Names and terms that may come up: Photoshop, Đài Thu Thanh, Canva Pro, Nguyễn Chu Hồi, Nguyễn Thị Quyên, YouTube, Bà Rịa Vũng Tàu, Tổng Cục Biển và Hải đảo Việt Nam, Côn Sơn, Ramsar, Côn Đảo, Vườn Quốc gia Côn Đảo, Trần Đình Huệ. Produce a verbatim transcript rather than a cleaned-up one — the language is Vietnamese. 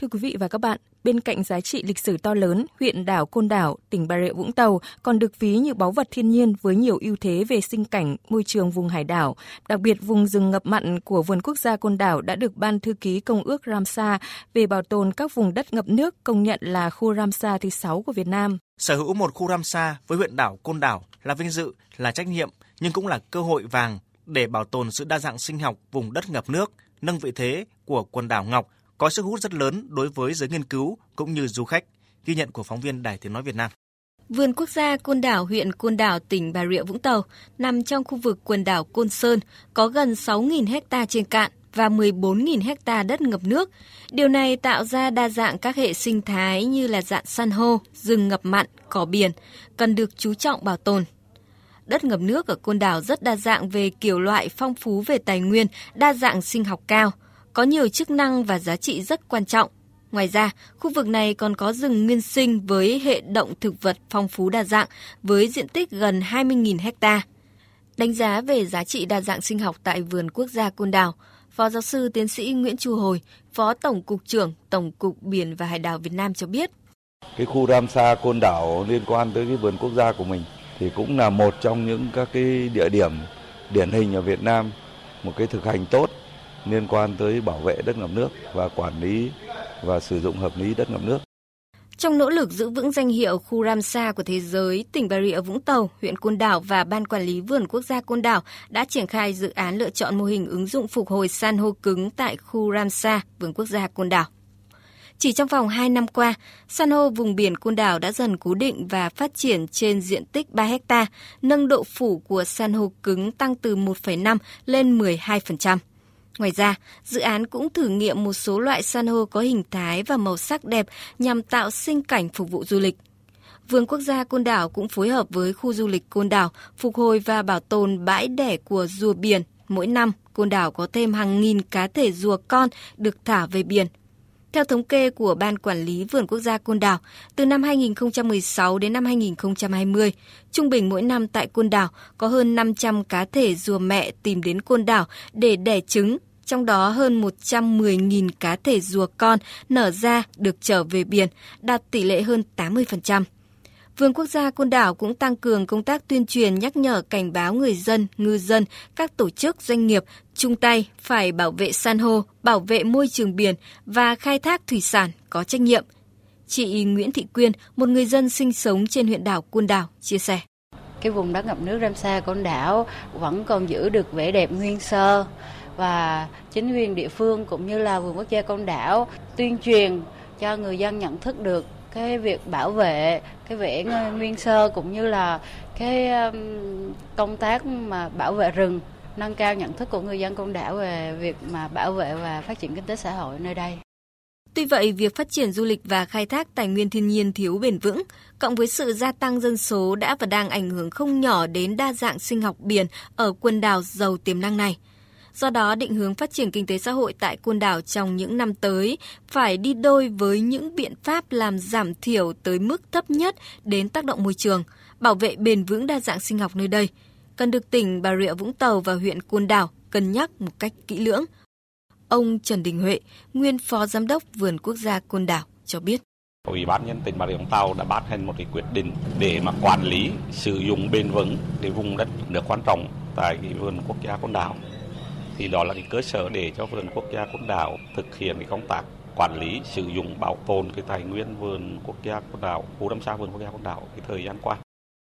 Thưa quý vị và các bạn, bên cạnh giá trị lịch sử to lớn, huyện đảo Côn Đảo, tỉnh Bà Rịa Vũng Tàu còn được ví như báu vật thiên nhiên với nhiều ưu thế về sinh cảnh, môi trường vùng hải đảo. Đặc biệt, vùng rừng ngập mặn của Vườn Quốc gia Côn Đảo đã được Ban Thư ký Công ước Ramsar về bảo tồn các vùng đất ngập nước công nhận là khu Ramsar thứ sáu của Việt Nam. Sở hữu một khu Ramsar với huyện đảo Côn Đảo là vinh dự, là trách nhiệm, nhưng cũng là cơ hội vàng để bảo tồn sự đa dạng sinh học vùng đất ngập nước, nâng vị thế của quần đảo Ngọc có sức hút rất lớn đối với giới nghiên cứu cũng như du khách. Ghi nhận của phóng viên Đài Tiếng nói Việt Nam. Vườn Quốc gia Côn Đảo, huyện Côn Đảo, tỉnh Bà Rịa Vũng Tàu nằm trong khu vực quần đảo Côn Sơn, có gần sáu nghìn ha trên cạn và mười bốn nghìn ha đất ngập nước. Điều này tạo ra đa dạng các hệ sinh thái như là rạn san hô, rừng ngập mặn, cỏ biển cần được chú trọng bảo tồn. Đất ngập nước ở Côn Đảo rất đa dạng về kiểu loại, phong phú về tài nguyên, đa dạng sinh học cao, có nhiều chức năng và giá trị rất quan trọng. Ngoài ra, khu vực này còn có rừng nguyên sinh với hệ động thực vật phong phú đa dạng với diện tích gần hai mươi nghìn ha. Đánh giá về giá trị đa dạng sinh học tại Vườn Quốc gia Côn Đảo, Phó giáo sư tiến sĩ Nguyễn Chu Hồi, Phó Tổng cục trưởng Tổng cục Biển và Hải đảo Việt Nam cho biết. Cái khu Ramsar Côn Đảo liên quan tới cái vườn quốc gia của mình thì cũng là một trong những các cái địa điểm điển hình ở Việt Nam, một cái thực hành tốt liên quan tới bảo vệ đất ngập nước và quản lý và sử dụng hợp lý đất ngập nước. Trong nỗ lực giữ vững danh hiệu khu Ramsar của thế giới, tỉnh Bà Rịa Vũng Tàu, huyện Côn Đảo và Ban Quản lý Vườn Quốc gia Côn Đảo đã triển khai dự án lựa chọn mô hình ứng dụng phục hồi san hô cứng tại khu Ramsar, Vườn Quốc gia Côn Đảo. Chỉ trong vòng hai năm qua, san hô vùng biển Côn Đảo đã dần cố định và phát triển trên diện tích ba ha, nâng độ phủ của san hô cứng tăng từ một phẩy năm lên mười hai phần trăm. Ngoài ra, dự án cũng thử nghiệm một số loại san hô có hình thái và màu sắc đẹp nhằm tạo sinh cảnh phục vụ du lịch. Vườn Quốc gia Côn Đảo cũng phối hợp với khu du lịch Côn Đảo phục hồi và bảo tồn bãi đẻ của rùa biển. Mỗi năm, Côn Đảo có thêm hàng nghìn cá thể rùa con được thả về biển. Theo thống kê của Ban Quản lý Vườn Quốc gia Côn Đảo, từ năm hai nghìn không trăm mười sáu đến năm hai nghìn không trăm hai mươi, trung bình mỗi năm tại Côn Đảo có hơn năm trăm cá thể rùa mẹ tìm đến Côn Đảo để đẻ trứng, trong đó hơn một trăm mười nghìn cá thể rùa con nở ra được trở về biển, đạt tỷ lệ hơn tám mươi phần trăm. Vườn Quốc gia Côn Đảo cũng tăng cường công tác tuyên truyền nhắc nhở cảnh báo người dân, ngư dân, các tổ chức, doanh nghiệp chung tay phải bảo vệ san hô, bảo vệ môi trường biển và khai thác thủy sản có trách nhiệm. Chị Nguyễn Thị Quyên, một người dân sinh sống trên huyện đảo Côn Đảo, chia sẻ. Cái vùng đất ngập nước Ramsar Côn Đảo vẫn còn giữ được vẻ đẹp nguyên sơ và chính quyền địa phương cũng như là Vườn Quốc gia Côn Đảo tuyên truyền cho người dân nhận thức được cái việc bảo vệ cái vẻ nguyên sơ cũng như là cái công tác mà bảo vệ rừng, nâng cao nhận thức của người dân Côn Đảo về việc mà bảo vệ và phát triển kinh tế xã hội nơi đây. Tuy vậy, việc phát triển du lịch và khai thác tài nguyên thiên nhiên thiếu bền vững, cộng với sự gia tăng dân số đã và đang ảnh hưởng không nhỏ đến đa dạng sinh học biển ở quần đảo giàu tiềm năng này. Do đó, định hướng phát triển kinh tế xã hội tại Côn Đảo trong những năm tới phải đi đôi với những biện pháp làm giảm thiểu tới mức thấp nhất đến tác động môi trường, bảo vệ bền vững đa dạng sinh học nơi đây, cần được tỉnh Bà Rịa Vũng Tàu và huyện Côn Đảo cân nhắc một cách kỹ lưỡng. Ông Trần Đình Huệ, nguyên Phó Giám đốc Vườn Quốc gia Côn Đảo cho biết. Ủy ban nhân dân tỉnh Bà Rịa Vũng Tàu đã ban hành một cái quyết định để mà quản lý, sử dụng bền vững để vùng đất được quan trọng tại cái Vườn Quốc gia Côn Đảo. Thì đó là cái cơ sở để cho Vườn Quốc gia Côn Đảo thực hiện cái công tác quản lý, sử dụng, bảo tồn cái tài nguyên Vườn Quốc gia Côn Đảo, khu Ramsar Vườn Quốc gia Côn Đảo cái thời gian qua.